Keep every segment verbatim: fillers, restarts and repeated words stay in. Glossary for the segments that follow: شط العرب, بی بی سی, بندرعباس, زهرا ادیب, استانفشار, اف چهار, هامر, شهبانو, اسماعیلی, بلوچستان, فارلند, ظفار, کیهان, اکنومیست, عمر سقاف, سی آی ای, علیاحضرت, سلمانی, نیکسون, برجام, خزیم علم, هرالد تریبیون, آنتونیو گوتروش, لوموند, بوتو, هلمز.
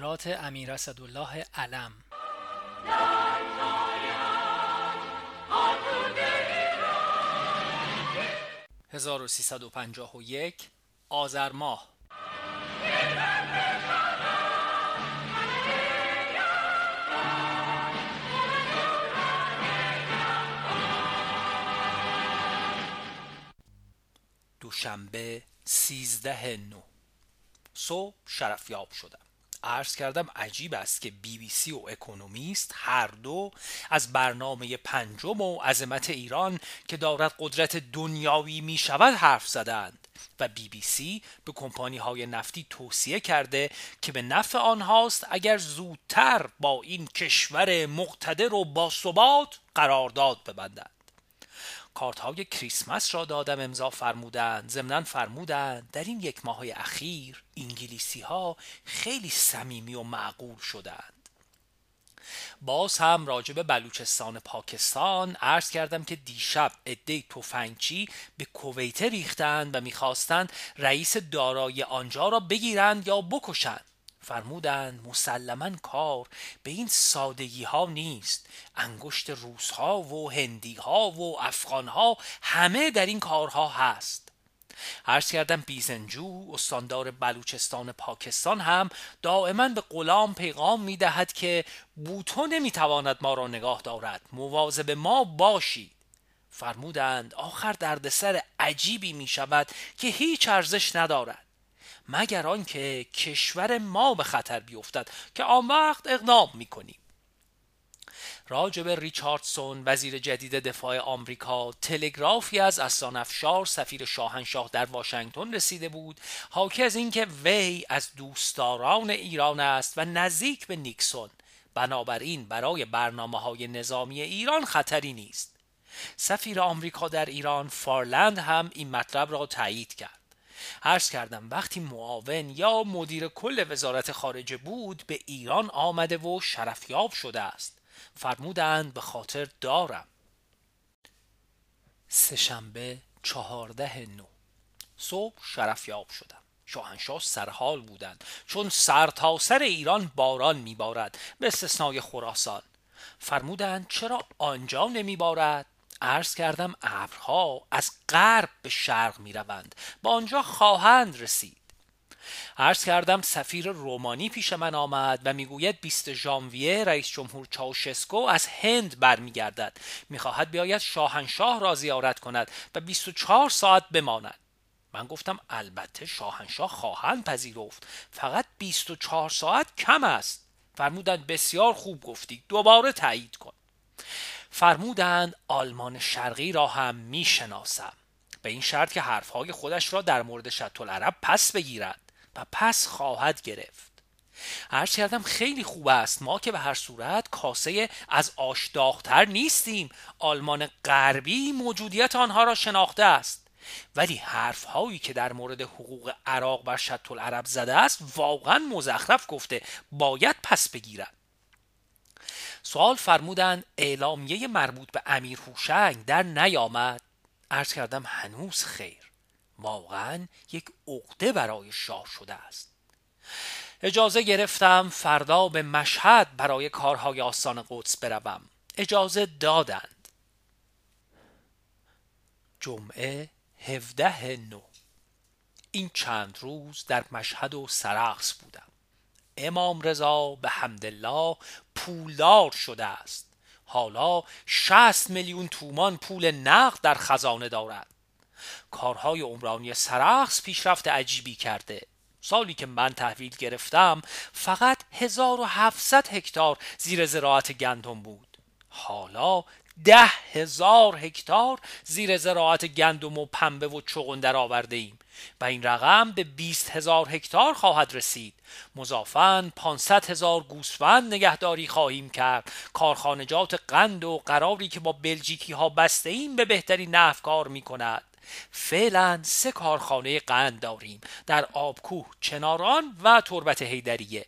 خاطرات امیر اسدالله علم. هزار و سیصد و پنجاه و یک آذر ماه. دوشنبه سیزده نو صبح شرفیاب شدم. عرض کردم عجیب است که بی بی سی و اکنومیست هر دو از برنامه پنجم و عظمت ایران که دارد قدرت دنیاوی می شود حرف زدند و بی بی سی به کمپانی های نفتی توصیه کرده که به نفع آنهاست اگر زودتر با این کشور مقتدر و باثبات قرارداد ببندند. کارت های کریسمس را دادم امضا فرمودند. ضمناً فرمودند در این یک ماه اخیر انگلیسی ها خیلی صمیمی و معقول شدند. باز هم راجع به بلوچستان پاکستان عرض کردم که دیشب عده‌ای تفنگچی به کویت ریختند و میخواستند رئیس دارای آنجا را بگیرند یا بکشند. فرمودند مسلماً کار به این سادگی ها نیست. انگشت روس ها و هندی ها و افغان ها همه در این کارها هست. عرض کردم بیزنجو استاندار بلوچستان پاکستان هم دائما به غلام پیغام می دهد که بوتو نمی تواند ما را نگاه دارد، مواظب ما باشید. فرمودند آخر دردسر عجیبی می شود که هیچ ارزش ندارد مگر آنکه کشور ما به خطر بیفتد که آن وقت اقدام میکنیم. راجب ریچاردسون وزیر جدید دفاع آمریکا تلگرافی از استانفشار سفیر شاهنشاه در واشنگتن رسیده بود حاکی از اینکه وی از دوستداران ایران است و نزدیک به نیکسون، بنابراین برای برنامه‌های نظامی ایران خطری نیست. سفیر آمریکا در ایران فارلند هم این مطلب را تایید کرد. عرض کردم وقتی معاون یا مدیر کل وزارت خارجه بود به ایران آمده و شرفیاب شده است. فرمودند به خاطر دارم. سه‌شنبه چهارده نو صبح شرفیاب شدم. شاهنشاه سرحال بودند چون سر تا سر ایران باران میبارد به استثنای خراسان. فرمودند چرا آنجا نمیبارد؟ عرض کردم ابرها از غرب به شرق می روند با آنجا خواهند رسید. عرض کردم سفیر رومانی پیش من آمد و می گوید بیست ژانویه رئیس جمهور چاوشسکو از هند برمی گردد، می خواهد بیاید شاهنشاه را زیارت کند و بیست و چهار ساعت بماند. من گفتم البته شاهنشاه خواهند پذیرفت، فقط بیست و چهار ساعت کم است. فرمودند بسیار خوب گفتی، دوباره تایید کن. فرمودند آلمان شرقی را هم می شناسم به این شرط که حرفهای خودش را در مورد شط العرب پس بگیرد و پس خواهد گرفت. عرض کردم خیلی خوب است، ما که به هر صورت کاسه از آش داغ‌تر نیستیم. آلمان غربی موجودیت آنها را شناخته است، ولی حرفهایی که در مورد حقوق عراق بر شط العرب زده است واقعا مزخرف گفته، باید پس بگیرد. سوال فرمودند اعلامیه مربوط به امیر هوشنگ در نیامد؟ عرض کردم هنوز خیر، واقعا یک عقده برای شاه شده است. اجازه گرفتم فردا به مشهد برای کارهای آستان قدس بروم. اجازه دادند. جمعه هفده نو این چند روز در مشهد و سرخس بودم. امام رضا به حمدالله پولدار شده است. حالا شصت میلیون تومان پول نقد در خزانه دارد. کارهای عمرانی سرخس پیشرفت عجیبی کرده. سالی که من تحویل گرفتم فقط هزار و هفتصد هکتار زیر زراعت گندم بود. حالا ده هزار هکتار زیر زراعت گندم و پنبه و چغندر آورده ایم و این رقم به بیست هزار هکتار خواهد رسید. مضافاً پانصد هزار گوسفند نگهداری خواهیم کرد. کارخانجات قند و قراری که با بلژیکی ها بسته ایم به بهترین نحو کار می کند. فعلا سه کارخانه قند داریم در آبکوه، چناران و تربت حیدریه.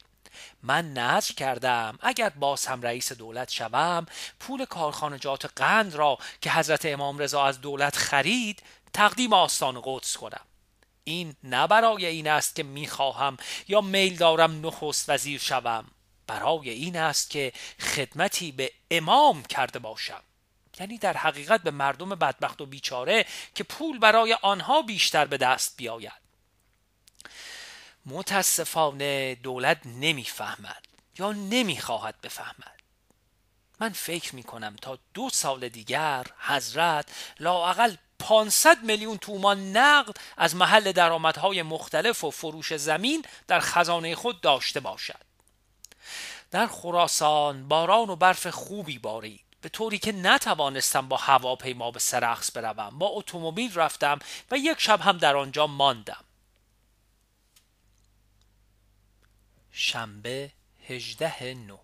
من نذر کردم اگر باز هم رئیس دولت شوم پول کارخانجات قند را که حضرت امام رضا از دولت خرید تقدیم آستان قدس کنم. این نه برای این است که میخواهم یا میل دارم نخست وزیر شوم، برای این است که خدمتی به امام کرده باشم، یعنی در حقیقت به مردم بدبخت و بیچاره که پول برای آنها بیشتر به دست بیاید. متاسفانه دولت نمیفهمد یا نمیخواهد بفهمد. من فکر میکنم تا دو سال دیگر حضرت لااقل پانصد میلیون تومان نقد از محل درآمدهای مختلف و فروش زمین در خزانه خود داشته باشد. در خراسان باران و برف خوبی بارید، به طوری که نتوانستم با هواپیما به سرخس بروم. با اتومبیل رفتم و یک شب هم در آنجا ماندم. شنبه هجدهم نوامبر.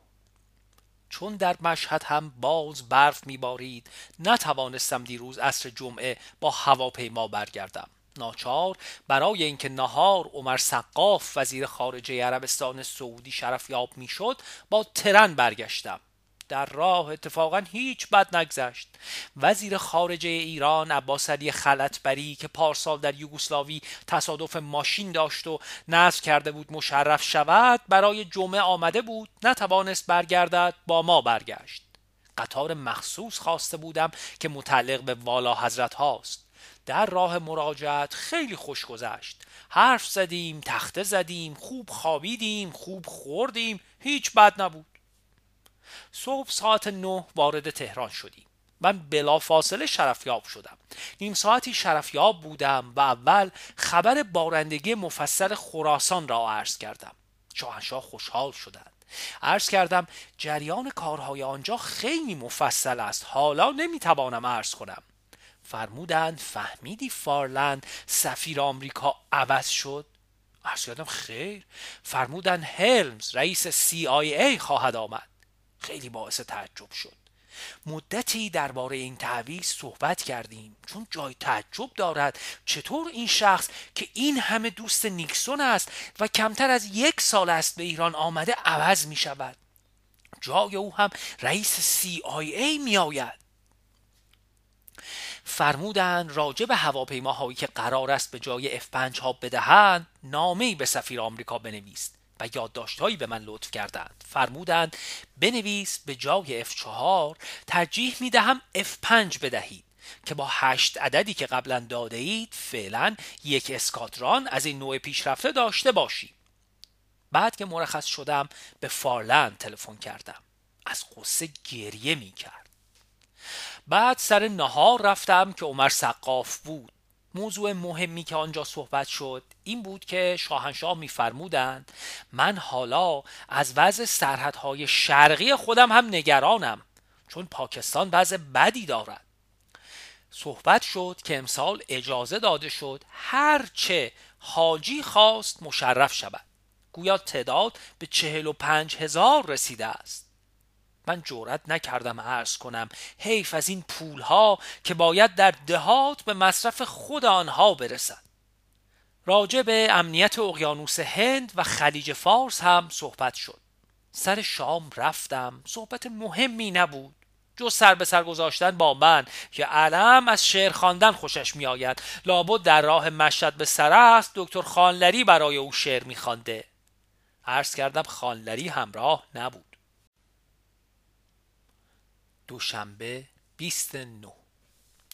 چون در مشهد هم باز برف میبارید نتوانستم دیروز عصر جمعه با هواپیما برگردم. ناچار برای اینکه نهار عمر سقاف وزیر خارجه عربستان سعودی شرفیاب میشد با ترن برگشتم. در راه اتفاقا هیچ بد نگذشت. وزیر خارجه ایران عباس علی خلعتبری که پارسال در یوگسلاوی تصادف ماشین داشت و نذر کرده بود مشرف شود، برای جمعه آمده بود، نتوانست برگردد، با ما برگشت. قطار مخصوص خواسته بودم که متعلق به والا حضرت هاست. در راه مراجعت خیلی خوش گذشت. حرف زدیم، تخته زدیم، خوب خوابیدیم، خوب خوردیم، هیچ بد نبود. صبح ساعت نه وارد تهران شدیم. من بلافاصله شرفیاب شدم. نیم ساعتی شرفیاب بودم و اول خبر بارندگی مفصل خراسان را عرض کردم. شاهنشاه خوشحال شدند. عرض کردم جریان کارهای آنجا خیلی مفصل است، حالا نمیتوانم عرض کنم. فرمودند فهمیدی فارلند سفیر آمریکا عوض شد؟ عرض کردم خیر. فرمودند هلمز رئیس سی آی ای خواهد آمد. خیلی باعث تعجب شد. مدتی درباره این تحویل صحبت کردیم، چون جای تعجب دارد چطور این شخص که این همه دوست نیکسون است و کمتر از یک سال است به ایران آمده عوض می شود. جای او هم رئیس سی آی ای می آید. فرمودند راجع به هواپیماهایی که قرار است به جای اف پنج ها بدهند نامه‌ای به سفیر آمریکا بنویس و یادداشت‌هایی به من لطف کردند. فرمودند بنویس به جای اف چهار ترجیح میدهم اف پنج بدهید که با هشت عددی که قبلا داده اید فعلا یک اسکادران از این نوع پیشرفته داشته باشید. بعد که مرخص شدم به فارلند تلفن کردم. از غصه گریه میکرد. بعد سر نهار رفتم که عمر سقاف بود. موضوع مهمی که آنجا صحبت شد این بود که شاهنشاه می‌فرمودند من حالا از وضع سرحدهای شرقی خودم هم نگرانم، چون پاکستان وضع بدی دارد. صحبت شد که امسال اجازه داده شد هر چه حاجی خواست مشرف شود. گویا تعداد به چهل و پنج هزار رسیده است. من جرأت نکردم عرض کنم حیف از این پولها که باید در دهات به مصرف خود آنها برسد. راجع به امنیت اقیانوس هند و خلیج فارس هم صحبت شد. سر شام رفتم. صحبت مهمی نبود جز سر به سر گذاشتن با من که علم از شعر خواندن خوشش می آید. لابد در راه مشهد به سرخس دکتر خانلری برای او شعر می خوانده. عرض کردم خانلری همراه نبود. دوشنبه بیست و نه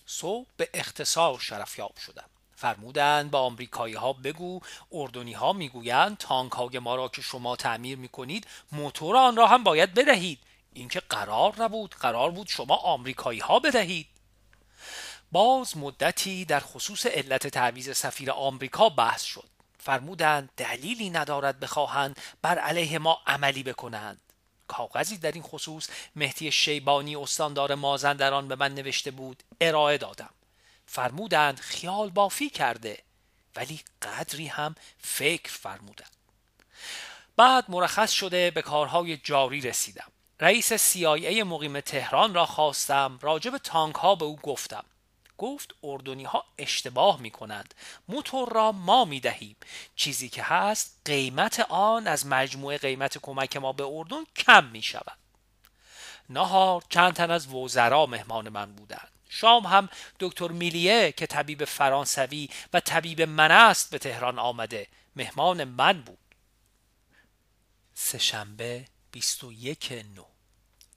صبح به اختصار شرفیاب شدم. فرمودند با آمریکایی ها بگو اردنی ها میگویند تانک های ما را که شما تعمیر میکنید موتور آن را هم باید بدهید. این که قرار نبود، قرار بود شما آمریکایی ها بدهید. باز مدتی در خصوص علت تعویض سفیر آمریکا بحث شد. فرمودند دلیلی ندارد بخواهند بر علیه ما عملی بکنند. کاغذی در این خصوص مهدی شیبانی استاندار مازندران به من نوشته بود ارائه دادم. فرمودند خیال بافی کرده، ولی قدری هم فکر فرمودند. بعد مرخص شده به کارهای جاری رسیدم. رئیس سی آی ای مقیم تهران را خواستم. راجب تانک ها به او گفتم. گفت اردنی ها اشتباه می کنند. موتور را ما می دهیم. چیزی که هست قیمت آن از مجموع قیمت کمک ما به اردن کم می شود. نهار چند تن از وزرا مهمان من بودند. شام هم دکتر میلیه که طبیب فرانسوی و طبیب من است به تهران آمده، مهمان من بود. سه‌شنبه بیست و یک نوامبر،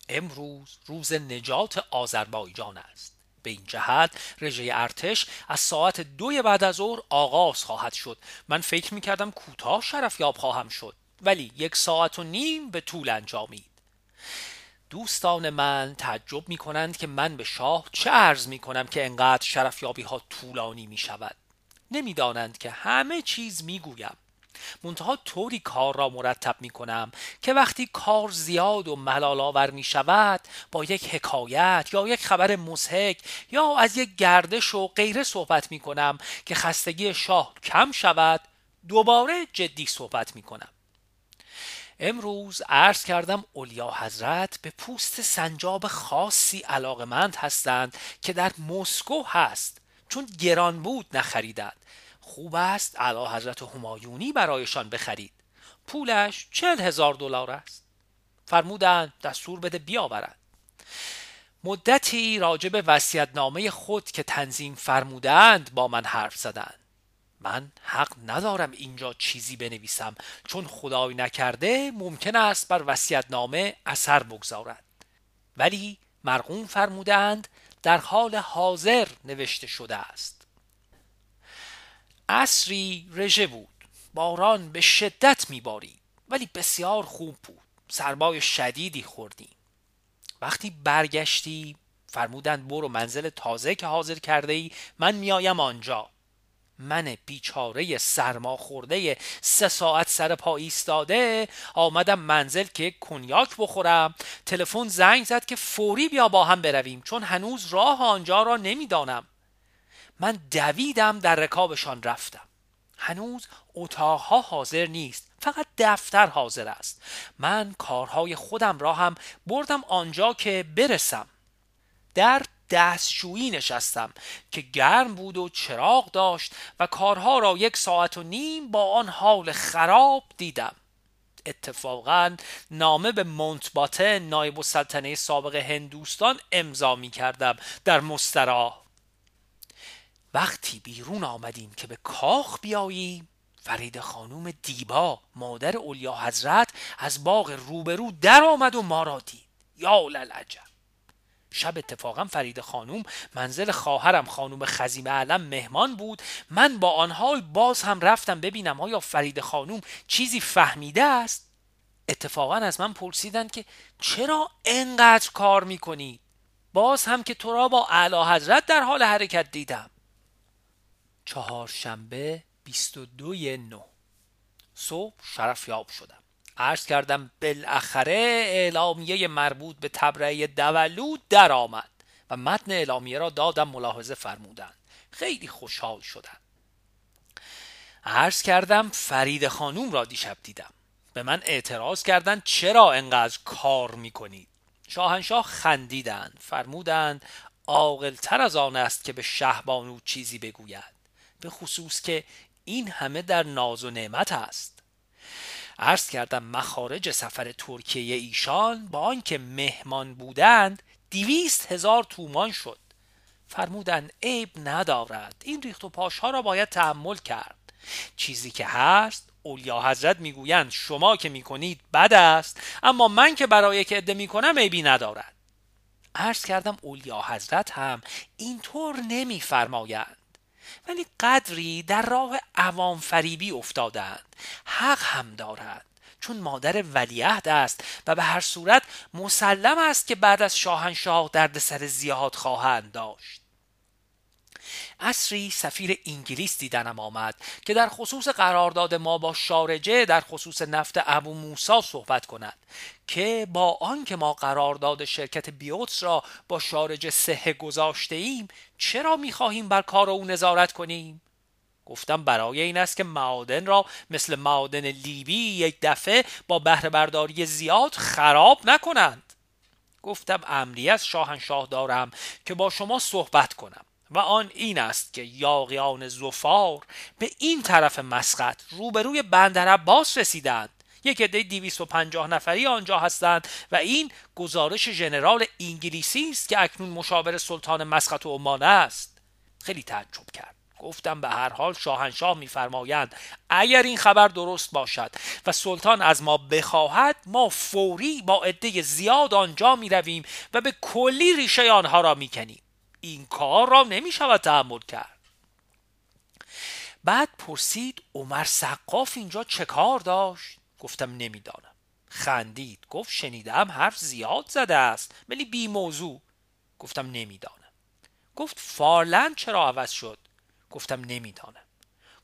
امروز روز نجات آذربایجان است. به این جهت رژه ارتش از ساعت دوی بعد از ظهر آغاز خواهد شد. من فکر می‌کردم کوتاه شرفیاب خواهم شد، ولی یک ساعت و نیم به طول انجامید. دوستان من تعجب می‌کنند که من به شاه چه عرض می‌کنم که انقدر شرفیابی‌ها طولانی می‌شود. نمی‌دانند که همه چیز می‌گویم. منتها طوری کار را مرتب می کنم که وقتی کار زیاد و ملال آور می شود با یک حکایت یا یک خبر مضحک یا از یک گردش و غیره صحبت می کنم که خستگی شاه کم شود. دوباره جدی صحبت می کنم. امروز عرض کردم علیا حضرت به پوست سنجاب خاصی علاقمند هستند که در مسکو هست، چون گران بود نخریدند. خوب است اعلی حضرت همایونی برایشان بخرید، پولش چل هزار دلار است. فرمودند دستور بده بیاورند. مدتی راجب وصیت‌نامه خود که تنظیم فرمودند با من حرف زدند. من حق ندارم اینجا چیزی بنویسم، چون خدای نکرده ممکن است بر وصیت‌نامه اثر بگذارد، ولی مرقوم فرمودند در حال حاضر نوشته شده است. عصری رژه بود. باران به شدت می‌بارید، ولی بسیار خوب بود. سرمای شدیدی خوردیم. وقتی برگشتی فرمودند برو منزل تازه که حاضر کرده ای، من میایم آنجا. من بیچاره سرما خورده سه ساعت سر پا ایستاده آمدم منزل که کنیاک بخورم. تلفن زنگ زد که فوری بیا با هم برویم، چون هنوز راه آنجا را نمی‌دانم. من دویدم در رکابشان رفتم. هنوز اتاقها حاضر نیست، فقط دفتر حاضر است. من کارهای خودم را هم بردم آنجا که برسم. در دستشویی نشستم که گرم بود و چراغ داشت و کارها را یک ساعت و نیم با آن حال خراب دیدم. اتفاقاً نامه به مونتباته نایب السلطنه سابق هندوستان امضا می کردم در مستراح. وقتی بیرون آمدیم که به کاخ بیاییم، فریده خانوم دیبا مادر علیا حضرت از باغ روبرو در آمد و ما را دید. یا للعجب! شب اتفاقا فریده خانوم منزل خواهرم خانوم خزیم علم مهمان بود. من با آن حال باز هم رفتم ببینم آیا فریده خانوم چیزی فهمیده است. اتفاقا از من پرسیدند که چرا انقدر کار میکنی؟ باز هم که تو را با اعلی حضرت در حال حرکت دیدم. چهارشنبه بیست و دو نوامبر، صبح شرفیاب شدم. عرض کردم بالاخره اعلامیه مربوط به تبرئه دولو در آمد و متن اعلامیه را دادم. ملاحظه فرمودند. خیلی خوشحال شدند. عرض کردم فرید خانوم را دیشب دیدم. به من اعتراض کردند چرا انقدر کار میکنید؟ شاهنشاه خندیدند. فرمودند عاقل‌تر از آن است که به شهبانو چیزی بگوید، به خصوص که این همه در ناز و نعمت است. عرض کردم مخارج سفر ترکیه ایشان با آنکه مهمان بودند دویست هزار تومان شد. فرمودند عیب ندارد، این ریخت و پاشها را باید تحمل کرد. چیزی که هست علیا حضرت میگویند شما که میکنید بد است، اما من که برای که عده میکنم عیبی ندارد. عرض کردم علیا حضرت هم اینطور نمیفرمایند، ولی قدری در راه عوام فریبی افتادند. حق هم دارند، چون مادر ولیعهد است و به هر صورت مسلم است که بعد از شاهنشاه دردسر زیاد خواهند داشت. عصری سفیر انگلیس دیدنم آمد که در خصوص قرارداد ما با شارجه در خصوص نفت ابو موسی صحبت کند، که با آنکه ما قرارداد شرکت بیوتس را با شارجه صحه گذاشته ایم، چرا می‌خواهیم بر کار او نظارت کنیم؟ گفتم برای این است که معادن را مثل معادن لیبی یک دفعه با بهره برداری زیاد خراب نکنند. گفتم امری از شاهنشاه دارم که با شما صحبت کنم و آن این است که یاغیان ظفار به این طرف مسقط روبروی بندرعباس رسیدند یک عده دویست و پنجاه نفری آنجا هستند و این گزارش ژنرال انگلیسی است که اکنون مشاور سلطان مسقط و عمان است. خیلی تعجب کرد. گفتم به هر حال شاهنشاه می‌فرمایند اگر این خبر درست باشد و سلطان از ما بخواهد، ما فوری با عده زیاد آنجا می‌رویم و به کلی ریشه آنها را می‌کنیم. این کار را نمی‌شود تحمل کرد. بعد پرسید عمر سقاف اینجا چه کار داشت؟ گفتم نمی‌دانم. خندید، گفت شنیدم حرف زیاد زده است ولی بی موضوع. گفتم نمی‌دانم. گفت فارلند چرا عوض شد؟ گفتم نمیدانم.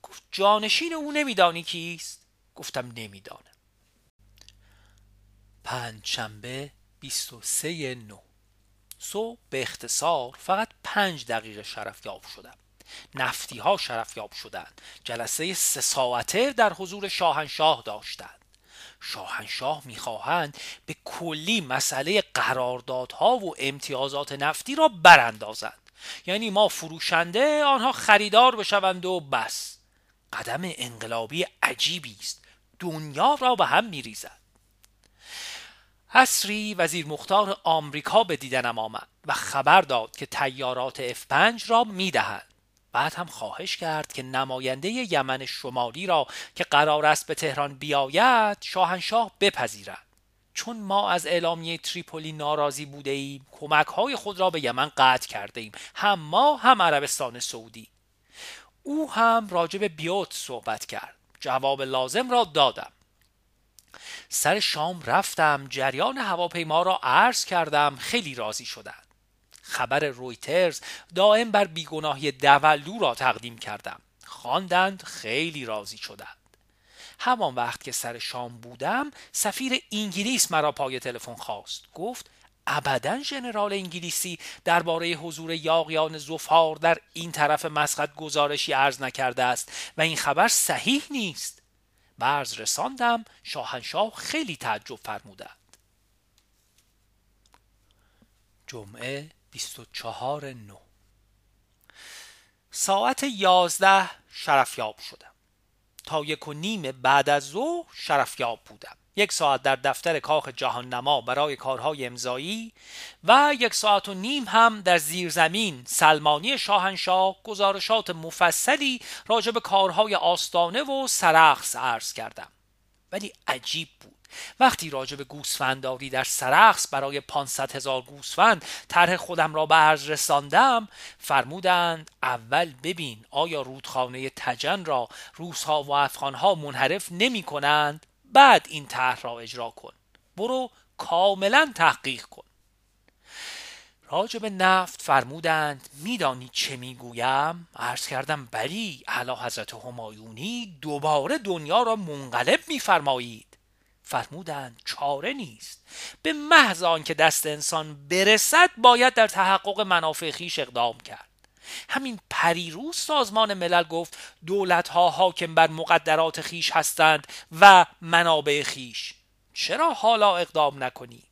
گفت جانشین او نمیدانی کیست؟ گفتم نمیدانم. پنجشنبه بیست و سوم نوامبر صبح به اختصار فقط پنج دقیقه شرفیاب شدم. نفتی ها شرفیاب شدند. جلسه سه ساعته در حضور شاهنشاه داشتند. شاهنشاه میخواهند به کلی مسئله قراردادها و امتیازات نفتی را براندازند. یعنی ما فروشنده، آنها خریدار بشوند و بس. قدم انقلابی عجیبی است. دنیا را به هم می‌ریزد. عصری وزیر مختار آمریکا به دیدنم آمد و خبر داد که تیارات اف پنج را می‌دهند. بعد هم خواهش کرد که نماینده یمن شمالی را که قرار است به تهران بیاید شاهنشاه بپذیرد. چون ما از اعلامیه تریپولی ناراضی بوده ایم، کمک‌های خود را به یمن قطع کرده ایم، هم ما هم عربستان سعودی. او هم راجع به بیوتس صحبت کرد. جواب لازم را دادم. سر شام رفتم، جریان هواپیما را عرض کردم، خیلی راضی شدند. خبر رویترز دائم بر بیگناهی دولو را تقدیم کردم. خواندند، خیلی راضی شدند. همان وقت که سر شام بودم، سفیر انگلیس مرا پای تلفن خواست. گفت ابداً ژنرال انگلیسی درباره حضور یاغیان ظفار در این طرف مسقط گزارشی عرض نکرده است و این خبر صحیح نیست. به عرض رساندم. شاهنشاه خیلی تعجب فرمودند. جمعه بیست و چهارم نوامبر ساعت یازده شرفیاب شدم. تا یک و نیم بعد از ظهر شرفیاب بودم. یک ساعت در دفتر کاخ جهان نما برای کارهای امضایی و یک ساعت و نیم هم در زیرزمین سلمانی شاهنشاه گزارشات مفصلی راجع به کارهای آستانه و سرخس عرض کردم. ولی عجیب بود. وقتی راجع به گوسفنداری در سرخس برای پانصد هزار گوسفند طرح خودم را به عرض رساندم، فرمودند اول ببین آیا رودخانه تجن را روس‌ها و افغان‌ها منحرف نمی‌کنند، بعد این طرح را اجرا کن. برو کاملا تحقیق کن. راجع به نفت فرمودند میدانی چه میگویم؟ عرض کردم بلی. اعلی حضرت همایونی دوباره دنیا را منقلب می‌فرمایید. فرمودند چاره نیست. به محض آنکه دست انسان برسد باید در تحقق منافع خویش اقدام کرد. همین پریروز سازمان ملل گفت دولت‌ها حاکم بر مقدرات خویش هستند و منابع خویش. چرا حالا اقدام نکنی؟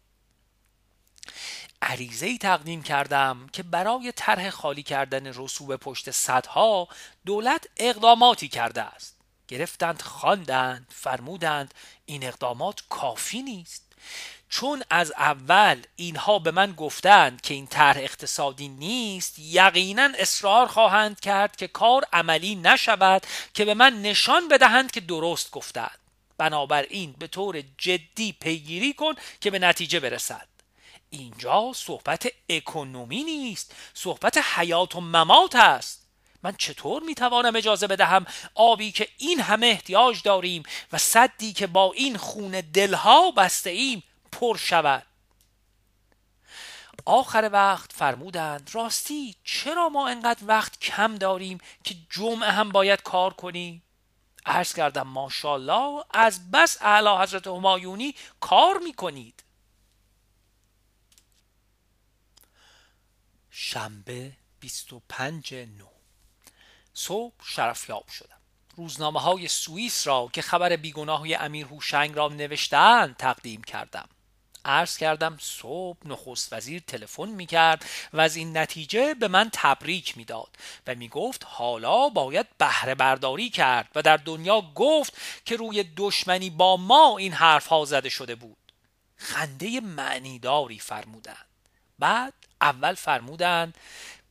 عریضه‌ای تقدیم کردم که برای طرح خالی کردن رسوب پشت سدها دولت اقداماتی کرده است. گرفتند، خواندند، فرمودند این اقدامات کافی نیست. چون از اول اینها به من گفتند که این طرح اقتصادی نیست، یقینا اصرار خواهند کرد که کار عملی نشود که به من نشان بدهند که درست گفتند. بنابراین به طور جدی پیگیری کن که به نتیجه برسد. اینجا صحبت اکنومی نیست، صحبت حیات و ممات است. من چطور میتوانم اجازه بدهم آبی که این همه احتیاج داریم و سدی که با این خون دلها بسته ایم پر شود؟ آخر وقت فرمودند راستی چرا ما انقدر وقت کم داریم که جمعه هم باید کار کنیم؟ عرض کردم ماشاءالله از بس اعلی حضرت همایونی کار میکنید. شنبه بیست و پنجم نوامبر صبح شرفیاب شدم. روزنامه های سوئیس را که خبر بیگناهی امیر هوشنگ را نوشتند تقدیم کردم. عرض کردم صبح نخست وزیر تلفن میکرد و از این نتیجه به من تبریک میداد و میگفت حالا باید بهره برداری کرد و در دنیا گفت که روی دشمنی با ما این حرف ها زده شده بود. خنده معنیداری فرمودند. بعد اول فرمودند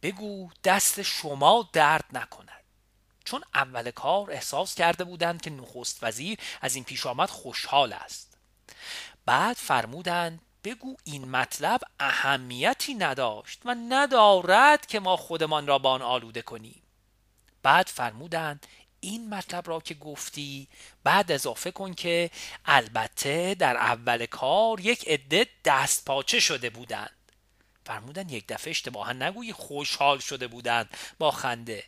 بگو دست شما درد نکند، چون اول کار احساس کرده بودند که نخست وزیر از این پیش آمد خوشحال است. بعد فرمودند بگو این مطلب اهمیتی نداشت و ندارد که ما خودمان را با آن آلوده کنیم. بعد فرمودند این مطلب را که گفتی بعد اضافه کن که البته در اول کار یک عده دست پاچه شده بودند. فرمودند یک دفعه اشتباها نگویی خوشحال شده بودند با خنده،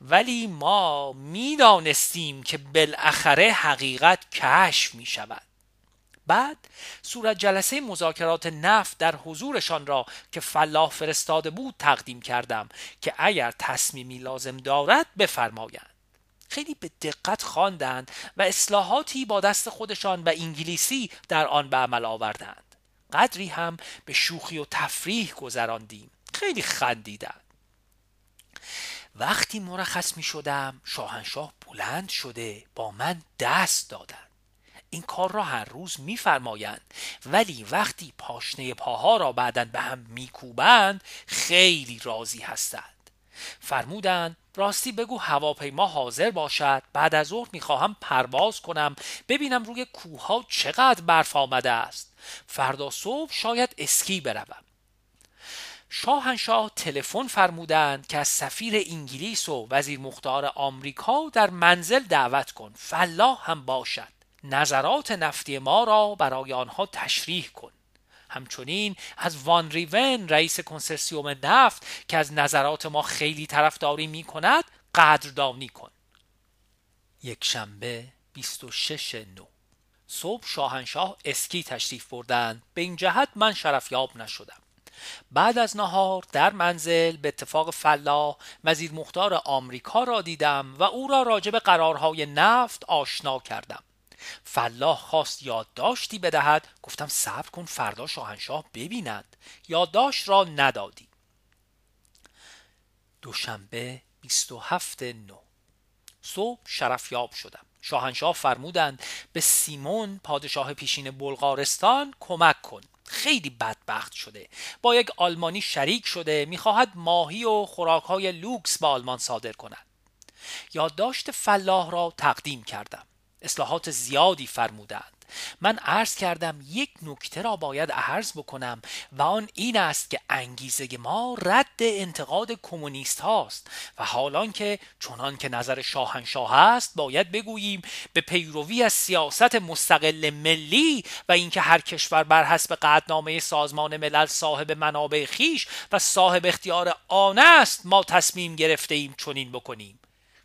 ولی ما می دانستیم که بالاخره حقیقت کشف می شود. بعد صورت جلسه مذاکرات نفت در حضورشان را که فلاح فرستاده بود تقدیم کردم که اگر تصمیمی لازم دارد بفرمایند. خیلی به دقت خواندند و اصلاحاتی با دست خودشان و انگلیسی در آن به عمل آوردند. قدری هم به شوخی و تفریح گذراندیم. خیلی خندیدند. وقتی مرخص می شدم شاهنشاه بلند شده با من دست دادند. این کار را هر روز می فرمایند، ولی وقتی پاشنه پاها را بعداً به هم می کوبند خیلی راضی هستند. فرمودند راستی بگو هواپیما حاضر باشد، بعد از ظهر می خواهم پرواز کنم ببینم روی کوه‌ها چقدر برف آمده است، فردا صبح شاید اسکی بروم. شاهنشاه تلفن فرمودند که از سفیر انگلیس و وزیر مختار آمریکا در منزل دعوت کن، فلاح هم باشد، نظرات نفتی ما را برای آنها تشریح کن. همچنین از وان ریون رئیس کنسرسیوم نفت که از نظرات ما خیلی طرفداری می کند قدردانی کن. یک شنبه بیست و شش نوامبر صبح شاهنشاه اسکی تشریف بردند. به این جهت من شرفیاب نشدم. بعد از نهار در منزل به اتفاق فلاح وزیر مختار آمریکا را دیدم و او را راجع به قرارهای نفت آشنا کردم. فلاح خواست یادداشتی بدهد، گفتم صبر کن فردا شاهنشاه ببینند. یادداشت را ندادی. دوشنبه بیست و هفتم نوامبر صبح شرفیاب شدم. شاهنشاه فرمودند به سیمون پادشاه پیشین بلغارستان کمک کن، خیلی بدبخت شده، با یک آلمانی شریک شده، میخواهد ماهی و خوراکهای لوکس به آلمان صادر کند. یادداشت فلاح را تقدیم کردم. اصلاحات زیادی فرمودند. من عرض کردم یک نکته را باید عرض بکنم و آن این است که انگیزه ما رد انتقاد کمونیست هاست و حالان که چنان که نظر شاهنشاه است باید بگوییم به پیروی از سیاست مستقل ملی و اینکه هر کشور بر حسب قطعنامه سازمان ملل صاحب منابع خویش و صاحب اختیار آن است ما تصمیم گرفته ایم چنین بکنیم.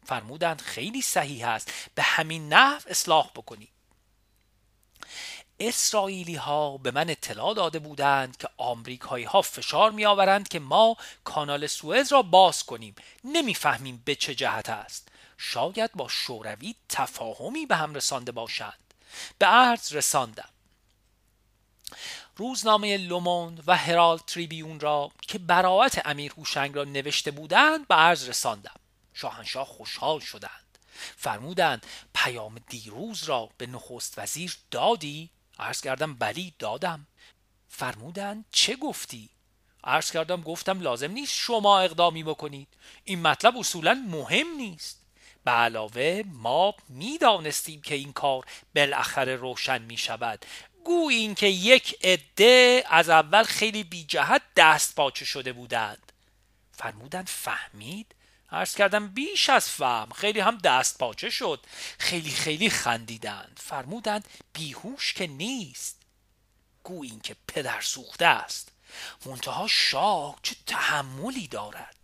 فرمودند خیلی صحیح است، به همین نحو اصلاح بکنید. اسرائیلی ها به من اطلاع داده بودند که آمریکایی ها فشار می آورند که ما کانال سوئز را باز کنیم، نمیفهمیم به چه جهت است، شاید با شوروی تفاهمی به هم رسانده باشند. به عرض رساندم. روزنامه لوموند و هرالد تریبیون را که براءت امیر هوشنگ را نوشته بودند به عرض رساندم. شاهنشاه خوشحال شدند. فرمودند پیام دیروز را به نخست وزیر دادی؟ عرض کردم بلی دادم. فرمودند چه گفتی؟ عرض کردم گفتم لازم نیست شما اقدامی بکنید، این مطلب اصولا مهم نیست. به علاوه ما می دانستیم که این کار بالاخره روشن می شود، گویی این که یک عده از اول خیلی بی جهت دست پاچه شده بودند. فرمودند فهمید؟ عرض کردم بیش از فهم، خیلی هم دست پاچه شد. خیلی خیلی خندیدند. فرمودند بیهوش که نیست، گو این که پدر سوخته است، منتها شاه چه تحملی دارد،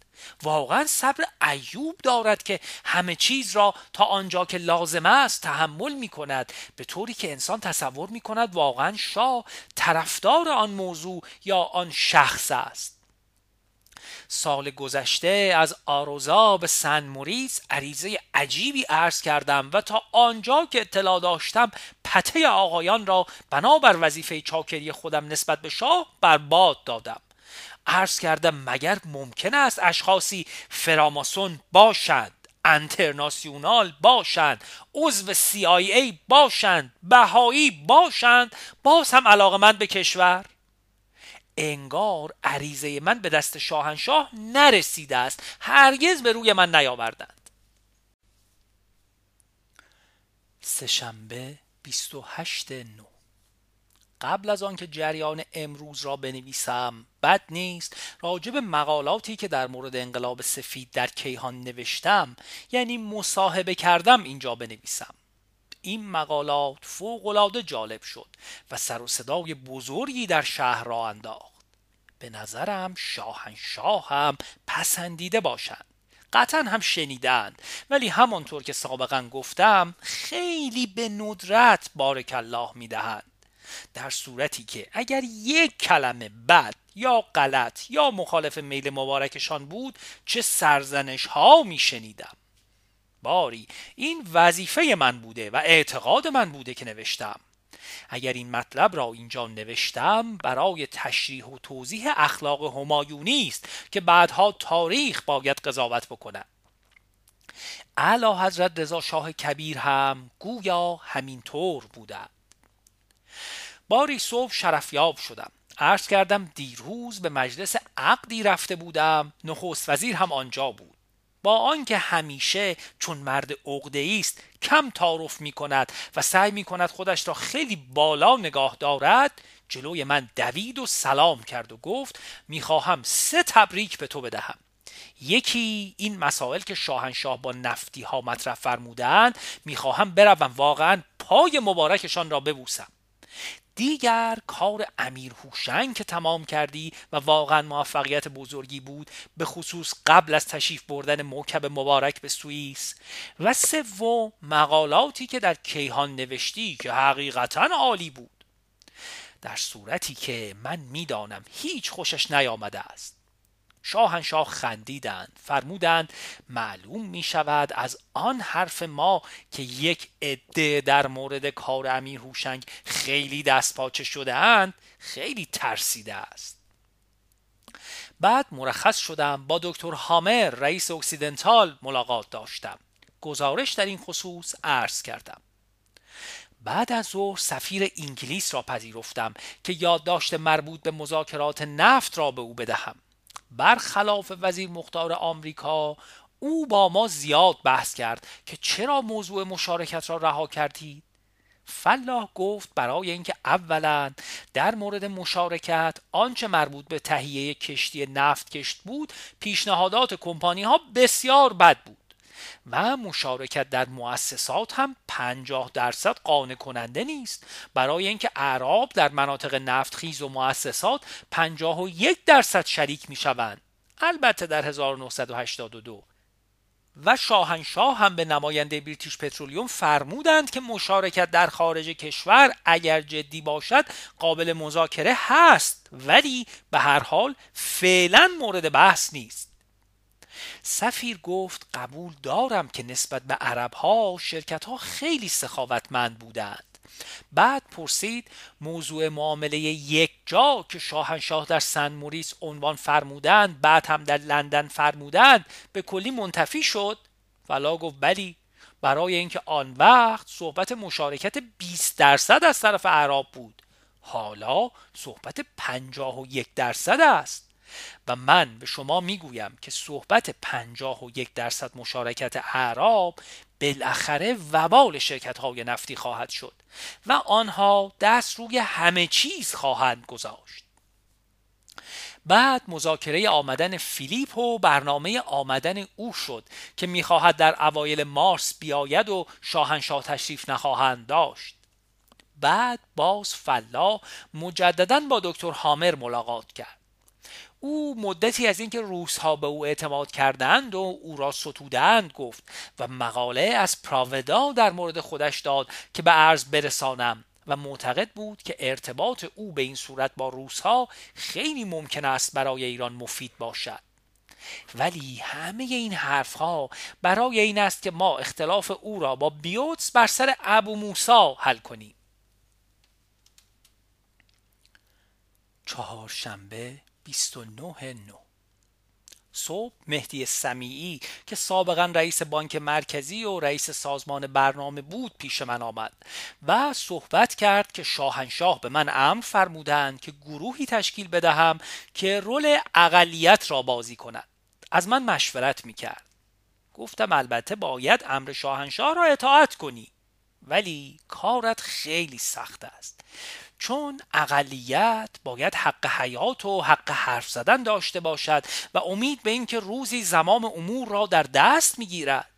واقعا صبر ایوب دارد که همه چیز را تا آنجا که لازم است تحمل می کند، به طوری که انسان تصور می کند واقعا شاه طرفدار آن موضوع یا آن شخص است. سال گذشته از آروزا به سن موریس عریضه عجیبی عرض کردم و تا آنجا که اطلاع داشتم پته آقایان را بنابر وظیفه چاکری خودم نسبت به شاه بر باد دادم. عرض کردم مگر ممکن است اشخاصی فراماسون باشند، انترناسیونال باشند، عضو سی آی ای باشند، بهایی باشند، باز هم علاقمند به کشور؟ انگار عریضه من به دست شاهنشاه نرسیده است، هرگز به روی من نیاوردند. سه‌شنبه بیست و هشت نوامبر. قبل از آنکه جریان امروز را بنویسم بد نیست راجب مقالاتی که در مورد انقلاب سفید در کیهان نوشتم، یعنی مصاحبه کردم، اینجا بنویسم. این مقالات فوق‌العاده جالب شد و سر و صدای بزرگی در شهر را انداخت. به نظرم شاهنشاه هم پسندیده باشند، قطعا هم شنیدند، ولی همانطور که سابقا گفتم خیلی به ندرت بارک الله می‌دهند، در صورتی که اگر یک کلمه بد یا غلط یا مخالف میل مبارکشان بود چه سرزنش ها می شنیدم. باری این وظیفه من بوده و اعتقاد من بوده که نوشتم. اگر این مطلب را اینجا نوشتم برای تشریح و توضیح اخلاق همایونی است که بعدها تاریخ باید قضاوت بکند. اعلی حضرت رضا شاه کبیر هم گویا همینطور بوده. باری صبح شرفیاب شدم. عرض کردم دیروز به مجلس عقدی رفته بودم، نخست وزیر هم آنجا بود. با آنکه همیشه چون مرد عقده‌ای است کم تعارف می‌کند و سعی می‌کند خودش را خیلی بالا نگاه دارد، جلوی من دوید و سلام کرد و گفت می‌خواهم سه تبریک به تو بدهم. یکی این مسائل که شاهنشاه با نفتی ها مطرح فرمودند، می‌خواهم بروم واقعا پای مبارکشان را ببوسم. دیگر کار امیر هوشنگ که تمام کردی و واقعا موفقیت بزرگی بود، به خصوص قبل از تشریف بردن موکب مبارک به سوئیس، و سوم مقالاتی که در کیهان نوشتی که حقیقتا عالی بود، در صورتی که من میدانم هیچ خوشش نیامده است. شاهنشاه خندیدند، فرمودند معلوم می شود از آن حرف ما که یک عده در مورد کار امیر هوشنگ خیلی دست پاچه شده اند خیلی ترسیده است. بعد مرخص شدم، با دکتر هامر رئیس اکسیدنتال ملاقات داشتم، گزارش در این خصوص عرض کردم. بعد از ظهر سفیر انگلیس را پذیرفتم که یادداشت مربوط به مذاکرات نفت را به او بدهم. برخلاف وزیر مختار آمریکا او با ما زیاد بحث کرد که چرا موضوع مشارکت را رها کردید؟ فلاح گفت برای اینکه اولا در مورد مشارکت آنچه مربوط به تهیه کشتی نفتکش بود پیشنهادات کمپانی ها بسیار بد بود و مشارکت در مؤسسات هم پنجاه درصد قانع کننده نیست، برای اینکه اعراب در مناطق نفتخیز و مؤسسات پنجاه و یک درصد شریک می شوند، البته در هزار و نهصد و هشتاد و دو. و شاهنشاه هم به نماینده بریتیش پترولیوم فرمودند که مشارکت در خارج کشور اگر جدی باشد قابل مذاکره هست، ولی به هر حال فعلا مورد بحث نیست. سفیر گفت قبول دارم که نسبت به عربها شرکتها خیلی سخاوتمند بودند. بعد پرسید موضوع معامله یک جا که شاهنشاه در سن موریس عنوان فرمودند بعد هم در لندن فرمودند به کلی منتفی شد؟ فلا گفت بلی، برای اینکه آن وقت صحبت مشارکت بیست درصد از طرف عرب بود، حالا صحبت پنجاه و یک درصد است و من به شما میگویم که صحبت پنجاه و یک درصد مشارکت اعراب بالاخره وبال شرکت های نفتی خواهد شد و آنها دست روی همه چیز خواهند گذاشت. بعد مذاکره آمدن فیلیپ و برنامه آمدن او شد که میخواهد در اوایل مارس بیاید و شاهنشاه تشریف نخواهند داشت. بعد باز فلاح مجددا با دکتر هامر ملاقات کرد. او مدتی از اینکه روس‌ها به او اعتماد کردند و او را ستودند گفت و مقاله از پراودا در مورد خودش داد که به عرض برسانم و معتقد بود که ارتباط او به این صورت با روس‌ها خیلی ممکن است برای ایران مفید باشد. ولی همه این حرفها برای این است که ما اختلاف او را با بیوتس بر سر ابو موسی حل کنیم. چهارشنبه بیست و نه نه صبح مهدی سمیعی که سابقا رئیس بانک مرکزی و رئیس سازمان برنامه بود پیش من آمد و صحبت کرد که شاهنشاه به من امر فرمودند که گروهی تشکیل بدهم که رول اقلیت را بازی کند. از من مشورت میکرد. گفتم البته باید امر شاهنشاه را اطاعت کنی، ولی کارت خیلی سخت است، چون اقلیت باید حق حیات و حق حرف زدن داشته باشد و امید به اینکه روزی زمام امور را در دست میگیرد.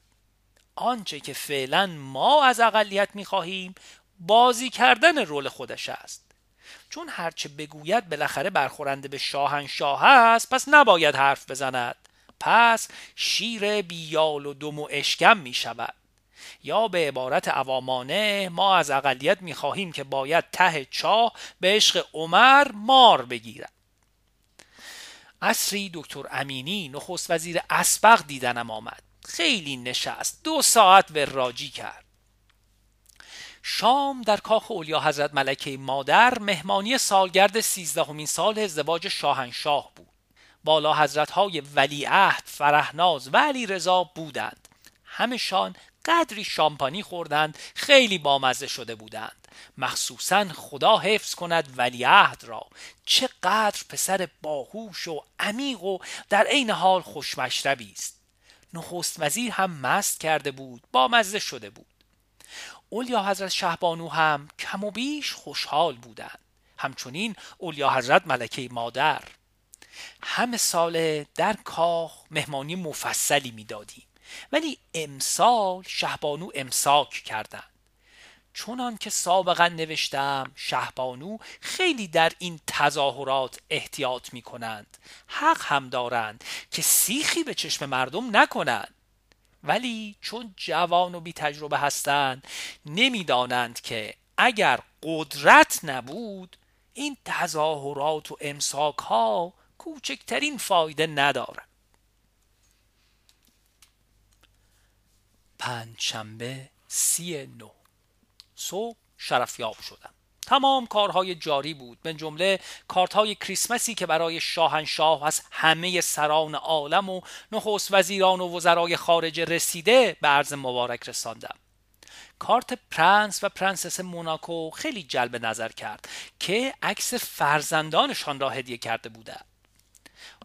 آنچه که فعلا ما از اقلیت میخواهیم بازی کردن رول خودش است، چون هرچه بگوید بالاخره برخورنده به شاهنشاه است، پس نباید حرف بزند، پس شیر بیال و دم و اشکم میشود. یا به عبارت عوامانه ما از اقلیت میخواهیم که باید ته چاه به عشق عمر مار بگیرد. عصری دکتر امینی نخست وزیر اسبق دیدنم آمد. خیلی نشست، دو ساعت وراجی کرد. شام در کاخ اولیا حضرت ملکه مادر مهمانی سالگرد سیزدهمین سال ازدواج شاهنشاه بود. بالا حضرت های ولیعهد فرهناز و علیرضا بودند. همشان قدری شامپانی خوردند، خیلی بامزه شده بودند، مخصوصا خدا حفظ کند ولیعهد را، چقدر پسر باهوش و عمیق و در عین حال خوشمشربی است. نخست وزیر هم مست کرده بود، بامزه شده بود. اولیا حضرت شهبانو هم کم و بیش خوشحال بودند، همچنین اولیا حضرت ملکه مادر. همه ساله در کاخ مهمانی مفصلی میدادیم، ولی امسال شهبانو امساک کردند. چونان که سابقا نوشتم شهبانو خیلی در این تظاهرات احتیاط می کنند. حق هم دارند که سیخی به چشم مردم نکنند، ولی چون جوان و بی تجربه هستند نمی دانند که اگر قدرت نبود این تظاهرات و امساک ها کوچکترین فایده ندارند. پنجشنبه سی نو صبح شرفیاب شدم. تمام کارهای جاری بود، من جمله کارتهای کریسمسی که برای شاهنشاه از همه سران عالم و نخست وزیران و وزرای خارجه رسیده به عرض مبارک رساندم. کارت پرنس و پرنسس موناکو خیلی جلب نظر کرد که عکس فرزندانشان را هدیه کرده بودند.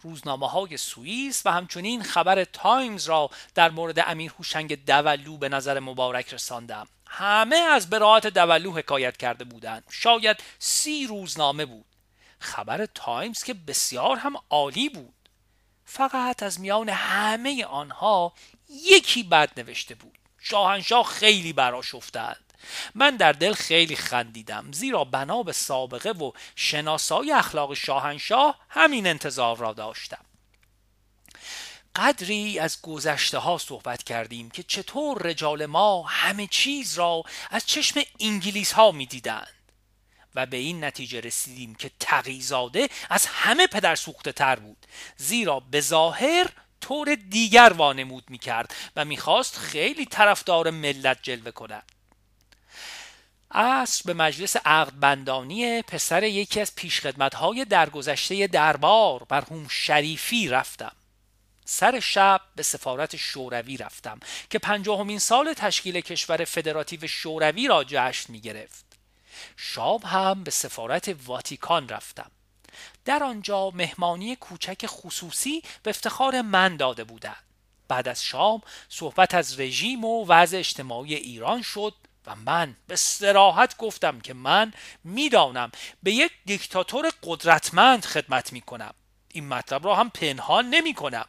روزنامه های سوئیس و همچنین خبر تایمز را در مورد امیر هوشنگ دولو به نظر مبارک رساندم. همه از براءت دولو حکایت کرده بودند. شاید سی روزنامه بود. خبر تایمز که بسیار هم عالی بود. فقط از میان همه آنها یکی بد نوشته بود. شاهنشاه خیلی برآشفتند. من در دل خیلی خندیدم، زیرا بنا به سابقه و شناسایی اخلاق شاهنشاه همین انتظار را داشتم. قدری از گذشته ها صحبت کردیم که چطور رجال ما همه چیز را از چشم انگلیس ها می دیدند و به این نتیجه رسیدیم که تقی‌زاده از همه پدرسوخته تر بود، زیرا به ظاهر طور دیگر وانمود می کرد و می خواست خیلی طرفدار ملت جلوه کند. عصر به مجلس عقدبندانی پسر یکی از پیشخدمت‌های درگذشته دربار مرحوم شریفی رفتم. سر شب به سفارت شوروی رفتم که پنجاهمین سال تشکیل کشور فدراتیو شوروی را جشن می‌گرفت. شام هم به سفارت واتیکان رفتم. در آنجا مهمانی کوچک خصوصی به افتخار من داده بودند. بعد از شام صحبت از رژیم و وضع اجتماعی ایران شد و من به صراحت گفتم که من میدانم به یک دیکتاتور قدرتمند خدمت میکنم، این مطلب را هم پنهان نمیکنم.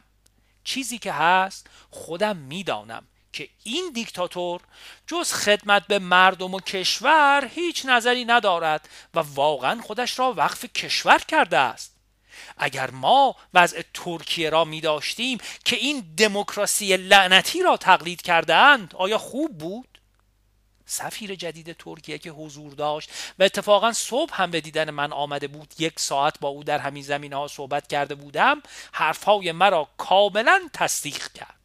چیزی که هست خودم میدانم که این دیکتاتور جز خدمت به مردم و کشور هیچ نظری ندارد و واقعا خودش را وقف کشور کرده است. اگر ما وضع ترکیه را میداشتیم که این دموکراسی لعنتی را تقلید کردند، آیا خوب بود؟ سفیر جدید ترکیه که حضور داشت و اتفاقا صبح هم به دیدن من آمده بود، یک ساعت با او در همین زمینه‌ها صحبت کرده بودم، حرفهای مرا کاملا تصدیق کرد.